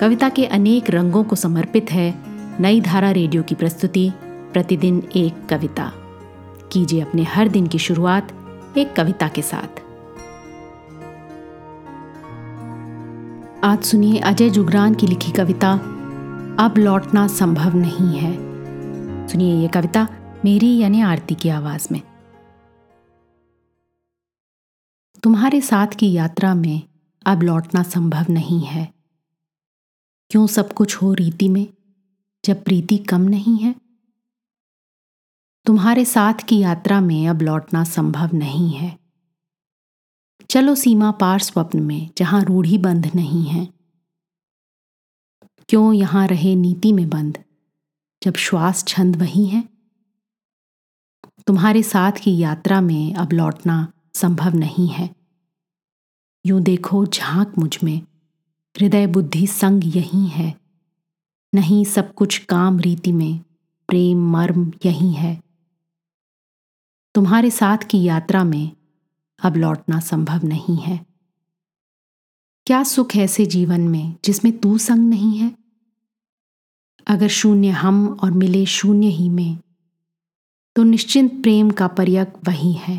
कविता के अनेक रंगों को समर्पित है नई धारा रेडियो की प्रस्तुति प्रतिदिन एक कविता। कीजिए अपने हर दिन की शुरुआत एक कविता के साथ। आज सुनिए अजय जुगरान की लिखी कविता अब लौटना संभव नहीं है। सुनिए ये कविता मेरी यानी आरती की आवाज में। तुम्हारे साथ की यात्रा में अब लौटना संभव नहीं है। क्यों सब कुछ हो रीति में जब प्रीति कम नहीं है। तुम्हारे साथ की यात्रा में अब लौटना संभव नहीं है। चलो सीमा पार स्वप्न में जहां रूढ़ी बंध नहीं है। क्यों यहां रहे नीति में बंद जब श्वास छंद वही है। तुम्हारे साथ की यात्रा में अब लौटना संभव नहीं है। यूं देखो झांक मुझ में हृदय बुद्धि संग यही है। नहीं सब कुछ काम रीति में प्रेम मर्म यही है। तुम्हारे साथ की यात्रा में अब लौटना संभव नहीं है। क्या सुख ऐसे जीवन में जिसमें तू संग नहीं है। अगर शून्य हम और मिले शून्य ही में तो निश्चिंत प्रेम का पर्यक वही है।